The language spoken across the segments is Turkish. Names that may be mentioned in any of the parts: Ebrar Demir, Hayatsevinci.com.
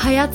Hayat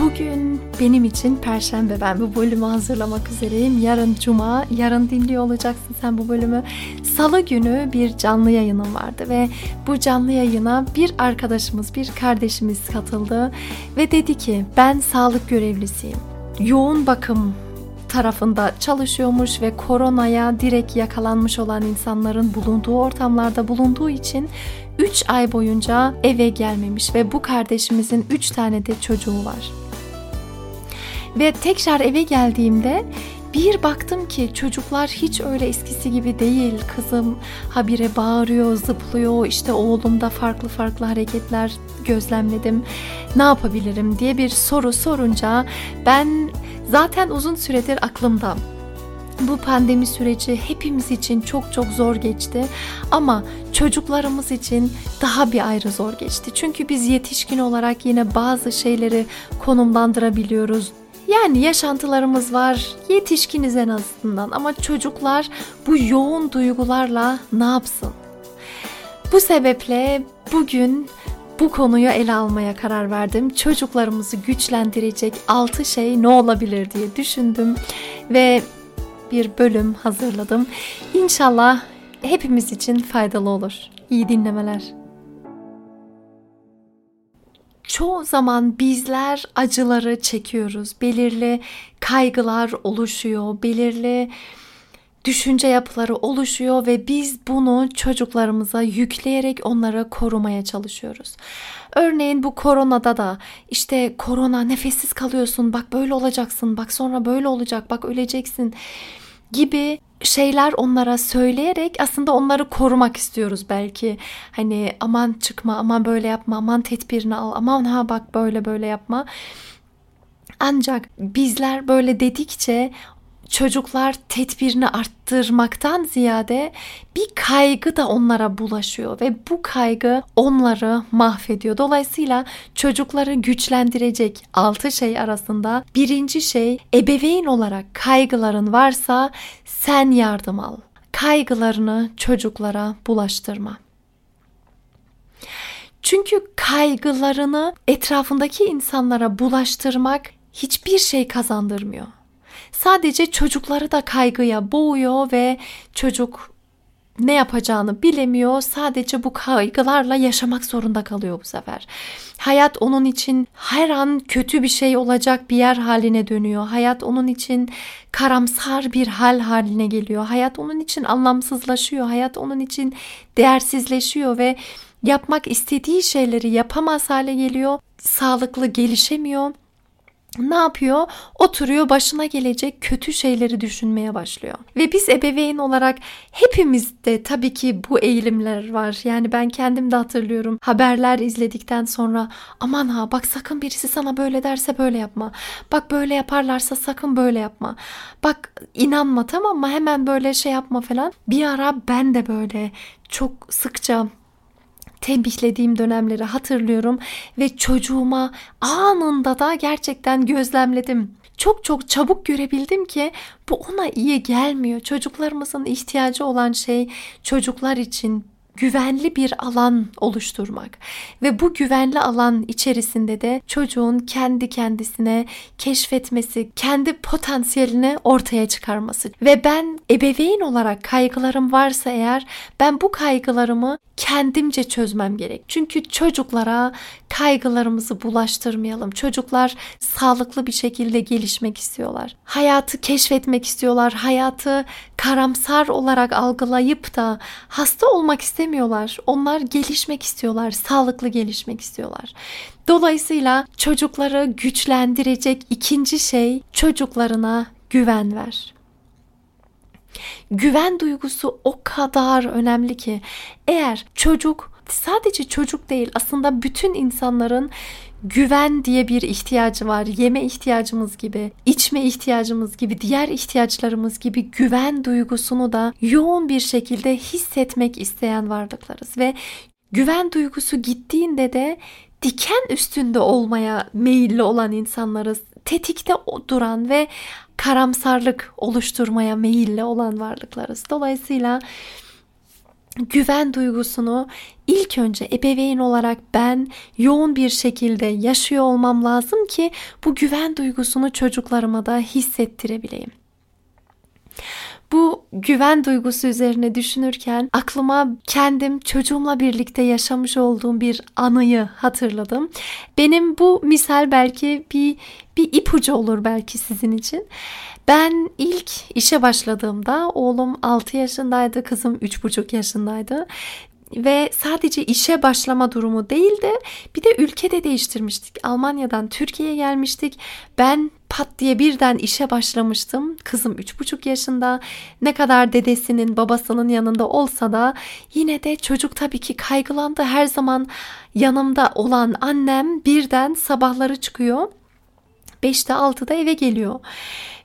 Bugün benim için Perşembe, ben bu bölümü hazırlamak üzereyim. Yarın Cuma, yarın dinliyor olacaksın sen bu bölümü. Salı günü bir canlı yayınım vardı ve bu canlı yayına bir arkadaşımız, bir kardeşimiz katıldı. Ve dedi ki ben sağlık görevlisiyim. Yoğun bakım tarafında çalışıyormuş ve koronaya direkt yakalanmış olan insanların bulunduğu ortamlarda bulunduğu için 3 ay boyunca eve gelmemiş ve bu kardeşimizin 3 tane de çocuğu var. Ve tekrar eve geldiğimde bir baktım ki çocuklar hiç öyle eskisi gibi değil. Kızım habire bağırıyor, zıplıyor, işte oğlumda farklı hareketler gözlemledim. Ne yapabilirim diye bir soru sorunca ben zaten uzun süredir aklımda. Bu pandemi süreci hepimiz için çok zor geçti ama çocuklarımız için daha bir ayrı zor geçti. Çünkü biz yetişkin olarak yine bazı şeyleri konumlandırabiliyoruz. Yani yaşantılarımız var, yetişkiniz en azından, ama çocuklar bu yoğun duygularla ne yapsın? Bu sebeple bugün bu konuyu ele almaya karar verdim. Çocuklarımızı güçlendirecek 6 şey ne olabilir diye düşündüm ve bir bölüm hazırladım. İnşallah hepimiz için faydalı olur. İyi dinlemeler. Çoğu zaman bizler acıları çekiyoruz. Belirli kaygılar oluşuyor, belirli düşünce yapıları oluşuyor ve biz bunu çocuklarımıza yükleyerek onları korumaya çalışıyoruz. Örneğin bu koronada da işte korona, nefessiz kalıyorsun, bak böyle olacaksın, bak sonra böyle olacak, bak öleceksin gibi şeyler onlara söyleyerek aslında onları korumak istiyoruz belki. Hani aman çıkma, aman böyle yapma, aman tedbirini al, aman ha bak böyle yapma. Ancak bizler böyle dedikçe çocuklar tedbirini arttırmaktan ziyade bir kaygı da onlara bulaşıyor ve bu kaygı onları mahvediyor. Dolayısıyla çocukları güçlendirecek 6 şey arasında birinci şey, ebeveyn olarak kaygıların varsa sen yardım al. Kaygılarını çocuklara bulaştırma. Çünkü kaygılarını etrafındaki insanlara bulaştırmak hiçbir şey kazandırmıyor. Sadece çocukları da kaygıya boğuyor ve çocuk ne yapacağını bilemiyor. Sadece bu kaygılarla yaşamak zorunda kalıyor bu sefer. Hayat onun için her an kötü bir şey olacak bir yer haline dönüyor. Hayat onun için karamsar bir hal haline geliyor. Hayat onun için anlamsızlaşıyor. Hayat onun için değersizleşiyor ve yapmak istediği şeyleri yapamaz hale geliyor. Sağlıklı gelişemiyor. Ne yapıyor? Oturuyor, başına gelecek kötü şeyleri düşünmeye başlıyor. Ve biz ebeveyn olarak hepimizde tabii ki bu eğilimler var. Yani ben kendim de hatırlıyorum. Haberler izledikten sonra aman ha bak sakın birisi sana böyle derse böyle yapma. Bak böyle yaparlarsa sakın böyle yapma. Bak inanma, tamam mı? Hemen böyle şey yapma falan. Bir ara ben de böyle çok sıkça tembihlediğim dönemleri hatırlıyorum ve çocuğuma anında da gerçekten gözlemledim. Çok çabuk görebildim ki bu ona iyi gelmiyor. Çocuklarımızın ihtiyacı olan şey çocuklar için güvenli bir alan oluşturmak ve bu güvenli alan içerisinde de çocuğun kendi kendisine keşfetmesi, kendi potansiyelini ortaya çıkarması. Ve ben ebeveyn olarak kaygılarım varsa eğer ben bu kaygılarımı kendimce çözmem gerek. Çünkü çocuklara kaygılarımızı bulaştırmayalım. Çocuklar sağlıklı bir şekilde gelişmek istiyorlar. Hayatı keşfetmek istiyorlar. Hayatı karamsar olarak algılayıp da hasta olmak istemiyorlar. Onlar gelişmek istiyorlar. Sağlıklı gelişmek istiyorlar. Dolayısıyla çocukları güçlendirecek ikinci şey, çocuklarına güven ver. Güven duygusu o kadar önemli ki eğer çocuk sadece çocuk değil, aslında bütün insanların güven diye bir ihtiyacı var. Yeme ihtiyacımız gibi, içme ihtiyacımız gibi, diğer ihtiyaçlarımız gibi güven duygusunu da yoğun bir şekilde hissetmek isteyen varlıklarız ve güven duygusu gittiğinde de diken üstünde olmaya meyilli olan insanlarız. Tetikte duran ve karamsarlık oluşturmaya meyilli olan varlıklarız. Dolayısıyla güven duygusunu ilk önce ebeveyn olarak ben yoğun bir şekilde yaşıyor olmam lazım ki bu güven duygusunu çocuklarıma da hissettirebileyim. Bu güven duygusu üzerine düşünürken aklıma kendim çocuğumla birlikte yaşamış olduğum bir anıyı hatırladım. Benim bu misal belki bir ipucu olur belki sizin için. Ben ilk işe başladığımda oğlum 6 yaşındaydı, kızım 3,5 yaşındaydı. Ve sadece işe başlama durumu değil de bir de ülkede değiştirmiştik. Almanya'dan Türkiye'ye gelmiştik. Ben pat diye birden işe başlamıştım. Kızım 3,5 yaşında. Ne kadar dedesinin, babasının yanında olsa da yine de çocuk tabii ki kaygılandı. Her zaman yanımda olan annem birden sabahları çıkıyor. 5'te 6'da eve geliyor.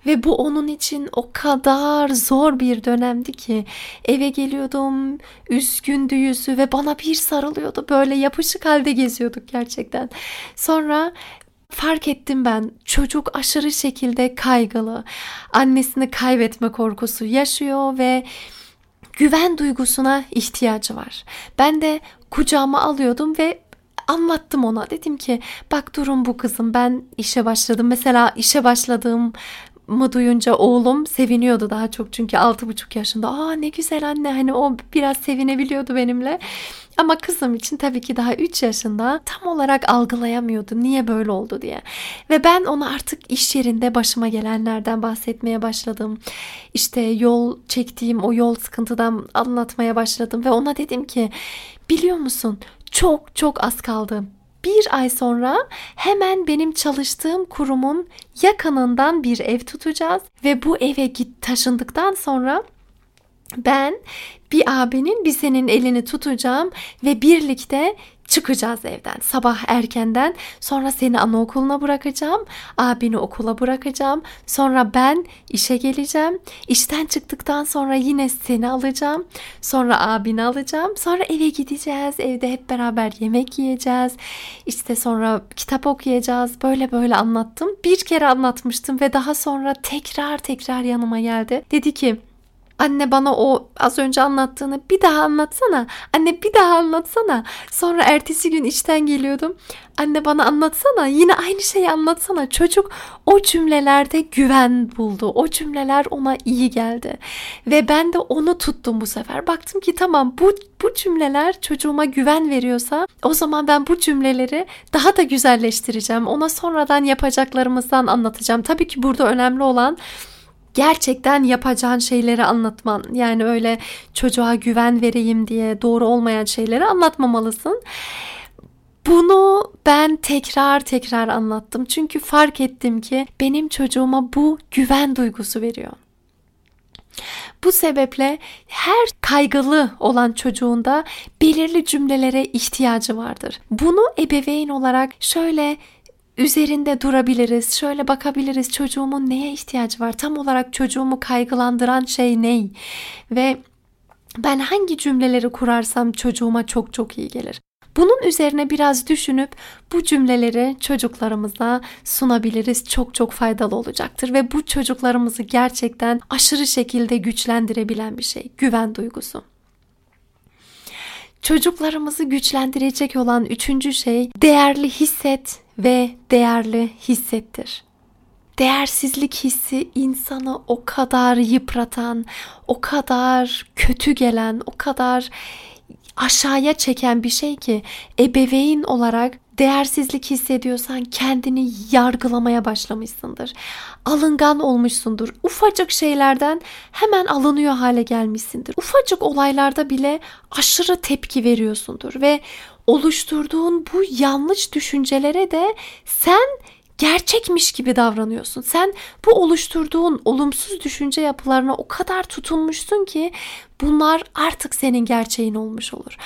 Ve bu onun için o kadar zor bir dönemdi ki eve geliyordum, üzgündü yüzü ve bana bir sarılıyordu, böyle yapışık halde geziyorduk gerçekten. Sonra fark ettim ben, çocuk aşırı şekilde kaygılı, annesini kaybetme korkusu yaşıyor ve güven duygusuna ihtiyacı var. Ben de kucağıma alıyordum ve anlattım ona, dedim ki bak durum bu kızım, ben işe başladım. Mesela işe başladığım mı duyunca oğlum seviniyordu daha çok, çünkü 6,5 yaşında. Aa ne güzel anne, hani o biraz sevinebiliyordu benimle. Ama kızım için tabii ki daha 3 yaşında, tam olarak algılayamıyordu niye böyle oldu diye. Ve ben ona artık iş yerinde başıma gelenlerden bahsetmeye başladım. İşte yol çektiğim o yol sıkıntıdan anlatmaya başladım ve ona dedim ki biliyor musun, çok çok az kaldı. Bir ay sonra hemen benim çalıştığım kurumun yakınından bir ev tutacağız ve bu eve taşındıktan sonra ben bir abinin bir senin elini tutacağım ve birlikte çıkacağız evden sabah erkenden, sonra seni anaokuluna bırakacağım, abini okula bırakacağım, sonra ben işe geleceğim, işten çıktıktan sonra yine seni alacağım, sonra abini alacağım, sonra eve gideceğiz, evde hep beraber yemek yiyeceğiz, işte sonra kitap okuyacağız, böyle böyle anlattım. Bir kere anlatmıştım ve daha sonra tekrar yanıma geldi, dedi ki anne bana o az önce anlattığını bir daha anlatsana. Anne bir daha anlatsana. Sonra ertesi gün işten geliyordum. Anne bana anlatsana. Yine aynı şeyi anlatsana. Çocuk o cümlelerde güven buldu. O cümleler ona iyi geldi. Ve ben de onu tuttum bu sefer. Baktım ki tamam, bu cümleler çocuğuma güven veriyorsa o zaman ben bu cümleleri daha da güzelleştireceğim. Ona sonradan yapacaklarımızdan anlatacağım. Tabii ki burada önemli olan gerçekten yapacağın şeyleri anlatman. Yani öyle çocuğa güven vereyim diye doğru olmayan şeyleri anlatmamalısın. Bunu ben tekrar anlattım. Çünkü fark ettim ki benim çocuğuma bu güven duygusu veriyor. Bu sebeple her kaygılı olan çocuğunda belirli cümlelere ihtiyacı vardır. Bunu ebeveyn olarak şöyle üzerinde durabiliriz, şöyle bakabiliriz, çocuğumun neye ihtiyacı var, tam olarak çocuğumu kaygılandıran şey ne ve ben hangi cümleleri kurarsam çocuğuma çok çok iyi gelir. Bunun üzerine biraz düşünüp bu cümleleri çocuklarımıza sunabiliriz. Çok çok faydalı olacaktır ve bu çocuklarımızı gerçekten aşırı şekilde güçlendirebilen bir şey, güven duygusu. Çocuklarımızı güçlendirecek olan 3. şey, değerli hisset ve değerli hissettir. Değersizlik hissi insanı o kadar yıpratan, o kadar kötü gelen, o kadar aşağıya çeken bir şey ki ebeveyn olarak değersizlik hissediyorsan kendini yargılamaya başlamışsındır. Alıngan olmuşsundur. Ufacık şeylerden hemen alınıyor hale gelmişsindir. Ufacık olaylarda bile aşırı tepki veriyorsundur ve oluşturduğun bu yanlış düşüncelere de sen gerçekmiş gibi davranıyorsun. Sen bu oluşturduğun olumsuz düşünce yapılarına o kadar tutunmuşsun ki bunlar artık senin gerçeğin olmuş olur.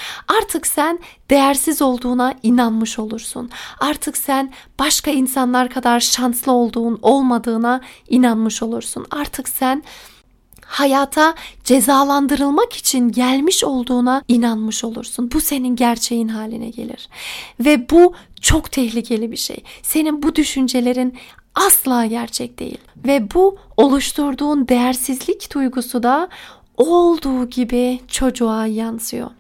Artık sen değersiz olduğuna inanmış olursun. Artık sen başka insanlar kadar şanslı olmadığına inanmış olursun. Artık sen hayata cezalandırılmak için gelmiş olduğuna inanmış olursun. Bu senin gerçeğin haline gelir. Ve bu çok tehlikeli bir şey. Senin bu düşüncelerin asla gerçek değil. Ve bu oluşturduğun değersizlik duygusu da olduğu gibi çocuğa yansıyor.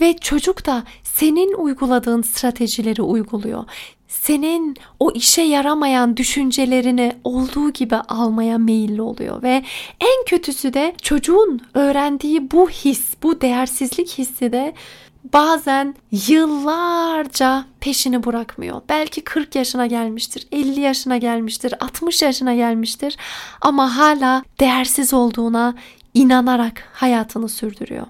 Ve çocuk da senin uyguladığın stratejileri uyguluyor. Senin o işe yaramayan düşüncelerini olduğu gibi almaya meyilli oluyor ve en kötüsü de çocuğun öğrendiği bu his, bu değersizlik hissi de bazen yıllarca peşini bırakmıyor. Belki 40 yaşına gelmiştir, 50 yaşına gelmiştir, 60 yaşına gelmiştir ama hala değersiz olduğuna inanarak hayatını sürdürüyor.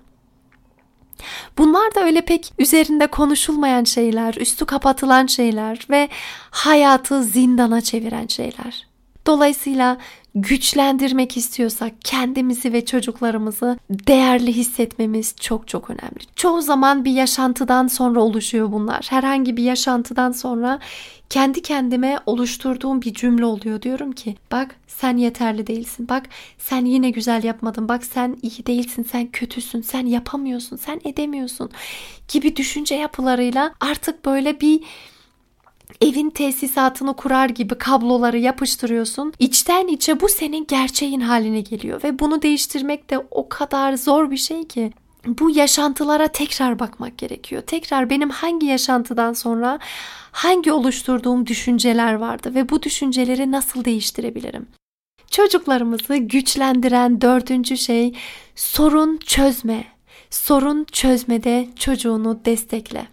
Bunlar da öyle pek üzerinde konuşulmayan şeyler, üstü kapatılan şeyler ve hayatı zindana çeviren şeyler. Dolayısıyla güçlendirmek istiyorsak kendimizi ve çocuklarımızı değerli hissetmemiz çok çok önemli. Çoğu zaman bir yaşantıdan sonra oluşuyor bunlar. Herhangi bir yaşantıdan sonra kendi kendime oluşturduğum bir cümle oluyor. Diyorum ki bak sen yeterli değilsin, bak sen yine güzel yapmadın, bak sen iyi değilsin, sen kötüsün, sen yapamıyorsun, sen edemiyorsun gibi düşünce yapılarıyla artık böyle bir evin tesisatını kurar gibi kabloları yapıştırıyorsun. İçten içe bu senin gerçeğin haline geliyor ve bunu değiştirmek de o kadar zor bir şey ki. Bu yaşantılara tekrar bakmak gerekiyor. Tekrar benim hangi yaşantıdan sonra hangi oluşturduğum düşünceler vardı ve bu düşünceleri nasıl değiştirebilirim? Çocuklarımızı güçlendiren 4. şey sorun çözme. Sorun çözmede çocuğunu destekle.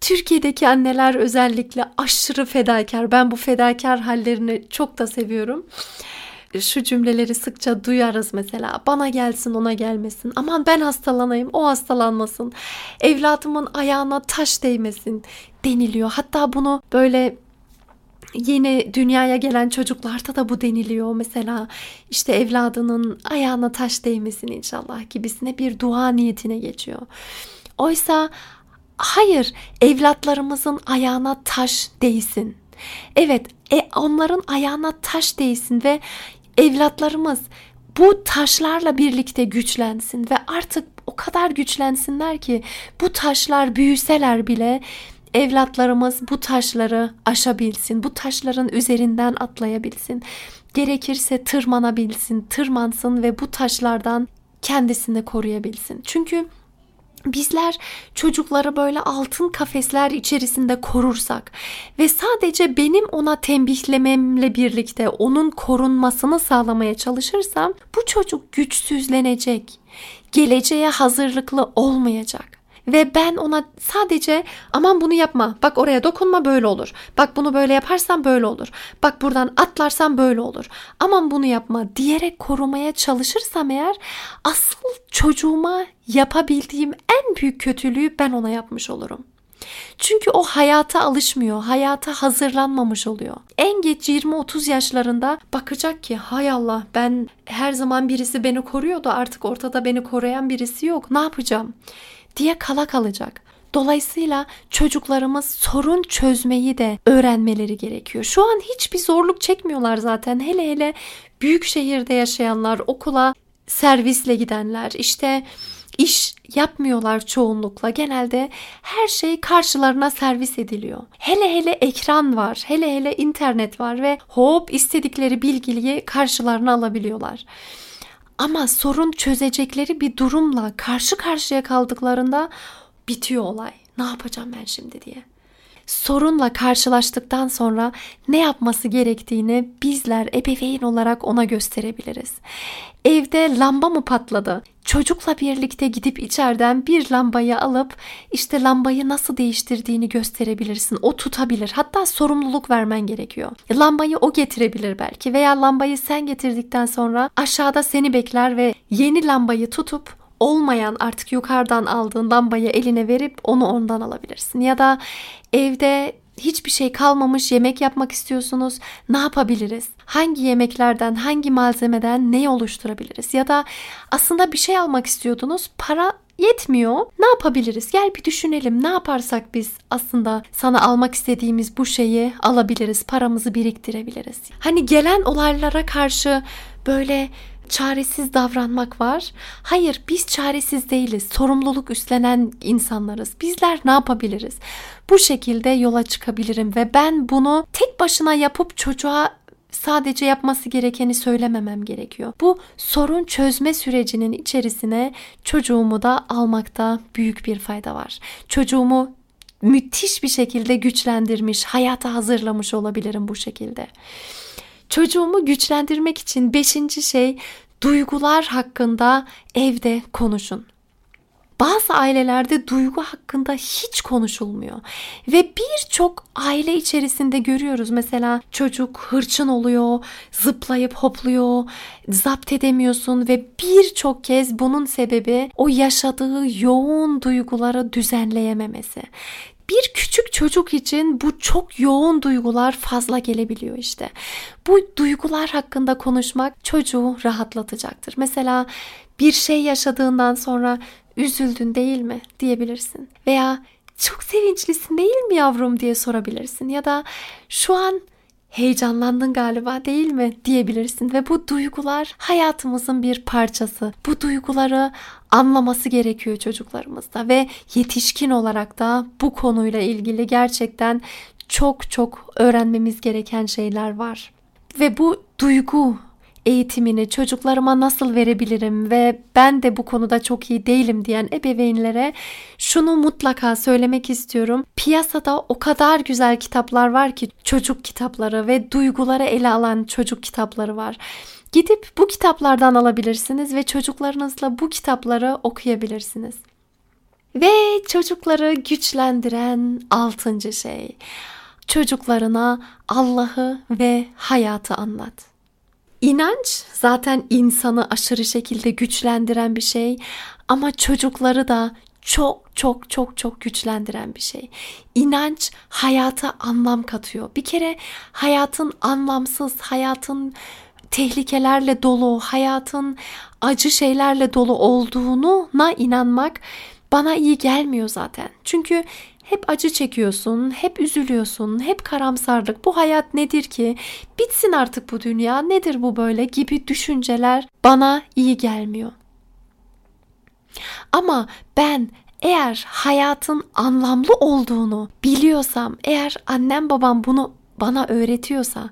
Türkiye'deki anneler özellikle aşırı fedakar. Ben bu fedakar hallerini çok da seviyorum. Şu cümleleri sıkça duyarız mesela. Bana gelsin, ona gelmesin. Aman ben hastalanayım, o hastalanmasın. Evladımın ayağına taş değmesin deniliyor. Hatta bunu böyle yeni dünyaya gelen çocuklarda da bu deniliyor. Mesela işte evladının ayağına taş değmesin inşallah gibisine bir dua niyetine geçiyor. Oysa hayır, evlatlarımızın ayağına taş değsin. Evet, onların ayağına taş değsin ve evlatlarımız bu taşlarla birlikte güçlensin ve artık o kadar güçlensinler ki bu taşlar büyüseler bile evlatlarımız bu taşları aşabilsin, bu taşların üzerinden atlayabilsin, gerekirse tırmanabilsin, tırmansın ve bu taşlardan kendisini koruyabilsin. Çünkü bizler çocukları böyle altın kafesler içerisinde korursak ve sadece benim ona tembihlememle birlikte onun korunmasını sağlamaya çalışırsam bu çocuk güçsüzlenecek, geleceğe hazırlıklı olmayacak. Ve ben ona sadece aman bunu yapma, bak oraya dokunma böyle olur, bak bunu böyle yaparsan böyle olur, bak buradan atlarsan böyle olur, aman bunu yapma diyerek korumaya çalışırsam eğer asıl çocuğuma yapabildiğim en büyük kötülüğü ben ona yapmış olurum. Çünkü o hayata alışmıyor, hayata hazırlanmamış oluyor. En geç 20-30 yaşlarında bakacak ki hay Allah ben her zaman birisi beni koruyordu, artık ortada beni koruyan birisi yok, ne yapacağım diye kala kalacak. Dolayısıyla çocuklarımız sorun çözmeyi de öğrenmeleri gerekiyor. Şu an hiçbir zorluk çekmiyorlar zaten. Hele hele büyük şehirde yaşayanlar, okula servisle gidenler, işte iş yapmıyorlar çoğunlukla. Genelde her şey karşılarına servis ediliyor. Hele hele ekran var, hele hele internet var ve hop istedikleri bilgiyi karşılarına alabiliyorlar. Ama sorun çözecekleri bir durumla karşı karşıya kaldıklarında bitiyor olay. Ne yapacağım ben şimdi diye. Sorunla karşılaştıktan sonra ne yapması gerektiğini bizler ebeveyn olarak ona gösterebiliriz. Evde lamba mı patladı? Çocukla birlikte gidip içeriden bir lambayı alıp işte lambayı nasıl değiştirdiğini gösterebilirsin. O tutabilir. Hatta sorumluluk vermen gerekiyor. Lambayı o getirebilir belki veya lambayı sen getirdikten sonra aşağıda seni bekler ve yeni lambayı tutup olmayan artık yukarıdan aldığın lambayı eline verip onu ondan alabilirsin. Ya da evde hiçbir şey kalmamış, yemek yapmak istiyorsunuz. Ne yapabiliriz? Hangi yemeklerden, hangi malzemeden neyi oluşturabiliriz? Ya da aslında bir şey almak istiyordunuz, para yetmiyor. Ne yapabiliriz? Gel bir düşünelim. Ne yaparsak biz aslında sana almak istediğimiz bu şeyi alabiliriz, paramızı biriktirebiliriz. Hani gelen olaylara karşı böyle çaresiz davranmak var. Hayır, biz çaresiz değiliz. Sorumluluk üstlenen insanlarız. Bizler ne yapabiliriz? Bu şekilde yola çıkabilirim ve ben bunu tek başına yapıp çocuğa sadece yapması gerekeni söylememem gerekiyor. Bu sorun çözme sürecinin içerisine çocuğumu da almakta büyük bir fayda var. Çocuğumu müthiş bir şekilde güçlendirmiş, hayata hazırlamış olabilirim bu şekilde. Çocuğumu güçlendirmek için 5. şey, duygular hakkında evde konuşun. Bazı ailelerde duygu hakkında hiç konuşulmuyor ve birçok aile içerisinde görüyoruz. Mesela çocuk hırçın oluyor, zıplayıp hopluyor, zapt edemiyorsun ve birçok kez bunun sebebi o yaşadığı yoğun duyguları düzenleyememesi. Bir küçük çocuk için bu çok yoğun duygular fazla gelebiliyor işte. Bu duygular hakkında konuşmak çocuğu rahatlatacaktır. Mesela bir şey yaşadığından sonra üzüldün değil mi diyebilirsin. Veya çok sevinçlisin değil mi yavrum diye sorabilirsin. Ya da şu an heyecanlandın galiba değil mi diyebilirsin. Ve bu duygular hayatımızın bir parçası. Bu duyguları anlaması gerekiyor çocuklarımızda ve yetişkin olarak da bu konuyla ilgili gerçekten çok öğrenmemiz gereken şeyler var. Ve bu duygu eğitimini çocuklarıma nasıl verebilirim ve ben de bu konuda çok iyi değilim diyen ebeveynlere şunu mutlaka söylemek istiyorum. Piyasada o kadar güzel kitaplar var ki, çocuk kitapları ve duyguları ele alan çocuk kitapları var. Gidip bu kitaplardan alabilirsiniz ve çocuklarınızla bu kitapları okuyabilirsiniz. Ve çocukları güçlendiren 6. şey, çocuklarına Allah'ı ve hayatı anlat. İnanç zaten insanı aşırı şekilde güçlendiren bir şey ama çocukları da çok güçlendiren bir şey. İnanç hayata anlam katıyor. Bir kere hayatın anlamsız, hayatın tehlikelerle dolu, hayatın acı şeylerle dolu olduğuna inanmak bana iyi gelmiyor zaten. Çünkü hep acı çekiyorsun, hep üzülüyorsun, hep karamsarlık. Bu hayat nedir ki? Bitsin artık bu dünya, nedir bu böyle gibi düşünceler bana iyi gelmiyor. Ama ben eğer hayatın anlamlı olduğunu biliyorsam, eğer annem babam bunu bana öğretiyorsa,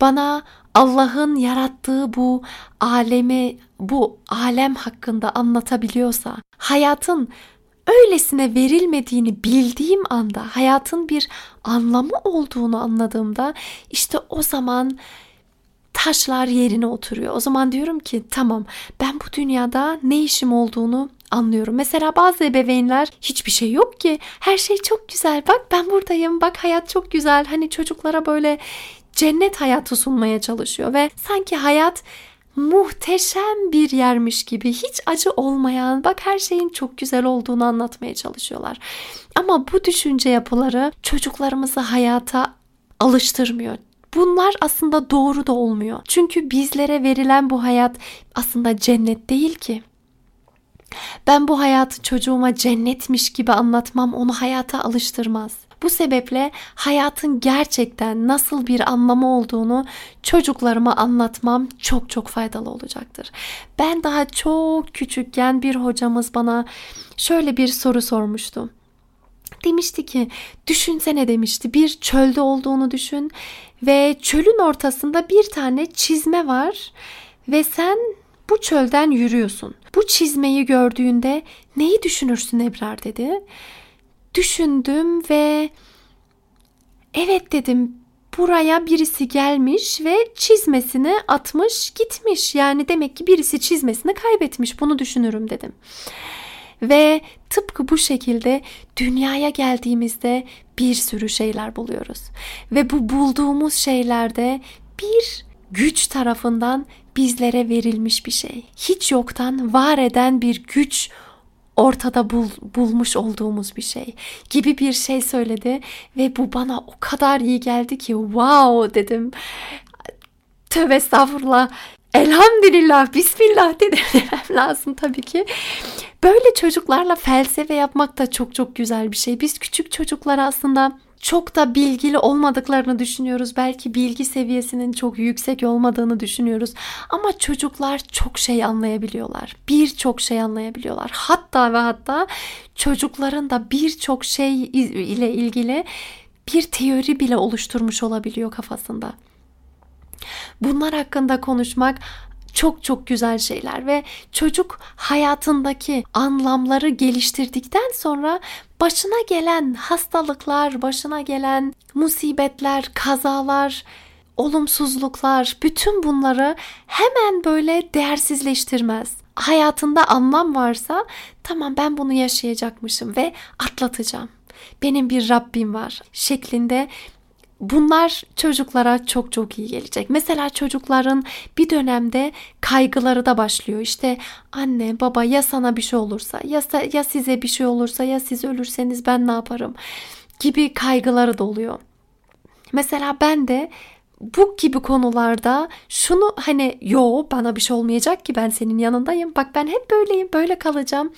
bana Allah'ın yarattığı bu alemi, bu alem hakkında anlatabiliyorsa, hayatın öylesine verilmediğini bildiğim anda, hayatın bir anlamı olduğunu anladığımda işte o zaman taşlar yerine oturuyor. O zaman diyorum ki tamam, ben bu dünyada ne işim olduğunu anlıyorum. Mesela bazı ebeveynler hiçbir şey yok ki, her şey çok güzel, bak ben buradayım, bak hayat çok güzel. Hani çocuklara böyle cennet hayatı sunmaya çalışıyor ve sanki hayat muhteşem bir yermiş gibi, hiç acı olmayan, bak her şeyin çok güzel olduğunu anlatmaya çalışıyorlar. Ama bu düşünce yapıları çocuklarımızı hayata alıştırmıyor. Bunlar aslında doğru da olmuyor. Çünkü bizlere verilen bu hayat aslında cennet değil ki. Ben bu hayatı çocuğuma cennetmiş gibi anlatmam onu hayata alıştırmaz. Bu sebeple hayatın gerçekten nasıl bir anlamı olduğunu çocuklarıma anlatmam çok faydalı olacaktır. Ben daha çok küçükken bir hocamız bana şöyle bir soru sormuştu. Demişti ki, düşünsene demişti, bir çölde olduğunu düşün ve çölün ortasında bir tane çizme var ve sen bu çölden yürüyorsun. Bu çizmeyi gördüğünde neyi düşünürsün Ebrar dedi. Düşündüm ve evet dedim, buraya birisi gelmiş ve çizmesini atmış gitmiş. Yani demek ki birisi çizmesini kaybetmiş, bunu düşünürüm dedim. Ve tıpkı bu şekilde dünyaya geldiğimizde bir sürü şeyler buluyoruz. Ve bu bulduğumuz şeylerde bir güç tarafından bizlere verilmiş bir şey. Hiç yoktan var eden bir güç ortada bulmuş olduğumuz bir şey gibi bir şey söyledi ve bu bana o kadar iyi geldi ki wow dedim. Tövbe estağfurullah. Elhamdülillah, bismillah demem lazım tabii ki. Böyle çocuklarla felsefe yapmak da çok çok güzel bir şey. Biz küçük çocuklara aslında çok da bilgili olmadıklarını düşünüyoruz. Belki bilgi seviyesinin çok yüksek olmadığını düşünüyoruz. Ama çocuklar çok şey anlayabiliyorlar. Birçok şey anlayabiliyorlar. Hatta ve hatta çocukların da birçok şey ile ilgili bir teori bile oluşturmuş olabiliyor kafasında. Bunlar hakkında konuşmak çok çok güzel şeyler ve çocuk hayatındaki anlamları geliştirdikten sonra başına gelen hastalıklar, başına gelen musibetler, kazalar, olumsuzluklar, bütün bunları hemen böyle değersizleştirmez. Hayatında anlam varsa tamam ben bunu yaşayacakmışım ve atlatacağım. Benim bir Rabbim var şeklinde. Bunlar çocuklara çok çok iyi gelecek. Mesela çocukların bir dönemde kaygıları da başlıyor. İşte anne, baba ya sana bir şey olursa, ya size bir şey olursa, ya siz ölürseniz ben ne yaparım gibi kaygıları da oluyor. Mesela ben de bu gibi konularda şunu hani yo bana bir şey olmayacak ki ben senin yanındayım. Bak ben hep böyleyim, böyle kalacağım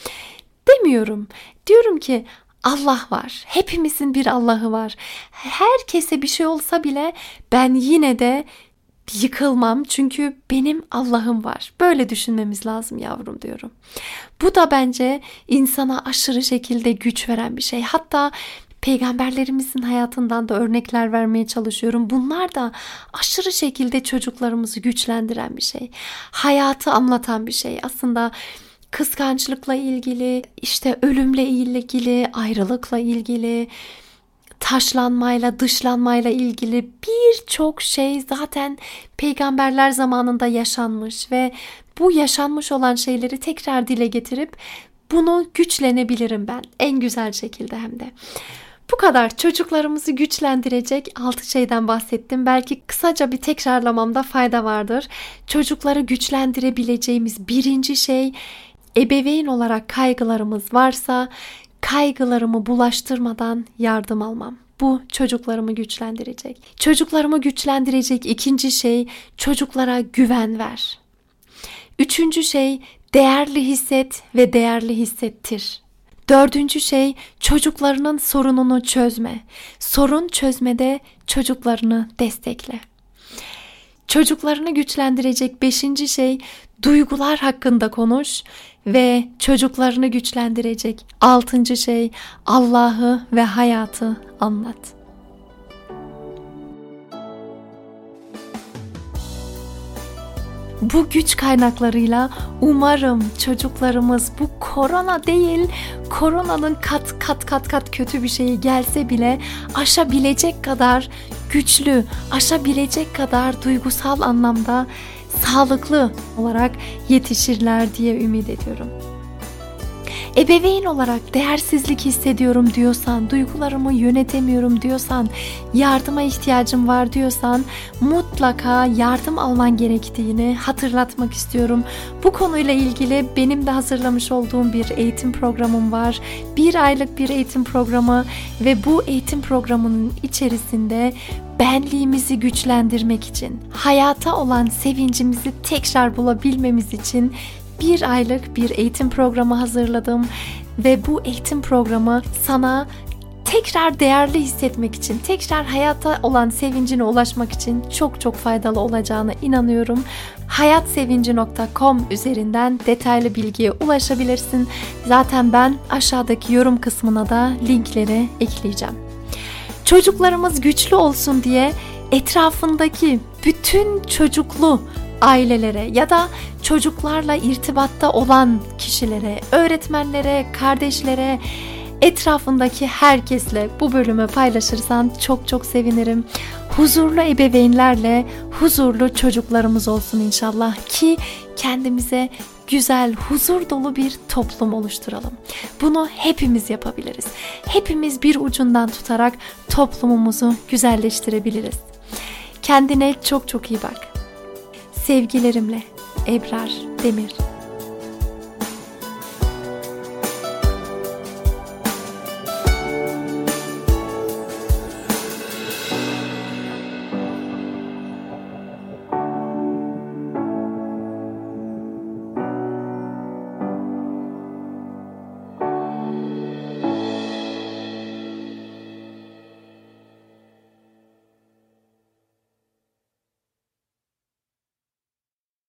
demiyorum. Diyorum ki Allah var. Hepimizin bir Allah'ı var. Herkese bir şey olsa bile ben yine de yıkılmam. Çünkü benim Allah'ım var. Böyle düşünmemiz lazım yavrum diyorum. Bu da bence insana aşırı şekilde güç veren bir şey. Hatta peygamberlerimizin hayatından da örnekler vermeye çalışıyorum. Bunlar da aşırı şekilde çocuklarımızı güçlendiren bir şey. Hayatı anlatan bir şey. Aslında kıskançlıkla ilgili, işte ölümle ilgili, ayrılıkla ilgili, taşlanmayla, dışlanmayla ilgili birçok şey zaten peygamberler zamanında yaşanmış ve bu yaşanmış olan şeyleri tekrar dile getirip bunu güçlenebilirim ben en güzel şekilde hem de. Bu kadar çocuklarımızı güçlendirecek 6 şeyden bahsettim. Belki kısaca bir tekrarlamamda fayda vardır. Çocukları güçlendirebileceğimiz birinci şey, ebeveyn olarak kaygılarımız varsa kaygılarımı bulaştırmadan yardım almam. Bu çocuklarımı güçlendirecek. Çocuklarımı güçlendirecek ikinci şey, çocuklara güven ver. Üçüncü şey, değerli hisset ve değerli hissettir. Dördüncü şey, çocuklarının sorununu çözme. Sorun çözmede çocuklarını destekle. Çocuklarını güçlendirecek 5. şey, duygular hakkında konuş ve çocuklarını güçlendirecek 6. şey, Allah'ı ve hayatı anlat. Bu güç kaynaklarıyla umarım çocuklarımız bu korona değil, koronanın kat kat kötü bir şeyi gelse bile aşabilecek kadar güçlü, aşabilecek kadar duygusal anlamda sağlıklı olarak yetişirler diye ümit ediyorum. Ebeveyn olarak değersizlik hissediyorum diyorsan, duygularımı yönetemiyorum diyorsan, yardıma ihtiyacım var diyorsan mutlaka yardım alman gerektiğini hatırlatmak istiyorum. Bu konuyla ilgili benim de hazırlamış olduğum bir eğitim programım var. 1 aylık bir eğitim programı ve bu eğitim programının içerisinde benliğimizi güçlendirmek için, hayata olan sevincimizi tekrar bulabilmemiz için 1 aylık bir eğitim programı hazırladım ve bu eğitim programı sana tekrar değerli hissetmek için, tekrar hayata olan sevincine ulaşmak için çok çok faydalı olacağına inanıyorum. Hayatsevinci.com üzerinden detaylı bilgiye ulaşabilirsin. Zaten ben aşağıdaki yorum kısmına da linkleri ekleyeceğim. Çocuklarımız güçlü olsun diye etrafındaki bütün çocuklu ailelere ya da çocuklarla irtibatta olan kişilere, öğretmenlere, kardeşlere, etrafındaki herkesle bu bölümü paylaşırsan çok çok sevinirim. Huzurlu ebeveynlerle huzurlu çocuklarımız olsun inşallah ki kendimize güzel, huzur dolu bir toplum oluşturalım. Bunu hepimiz yapabiliriz. Hepimiz bir ucundan tutarak toplumumuzu güzelleştirebiliriz. Kendine çok çok iyi bak. Sevgilerimle Ebrar Demir.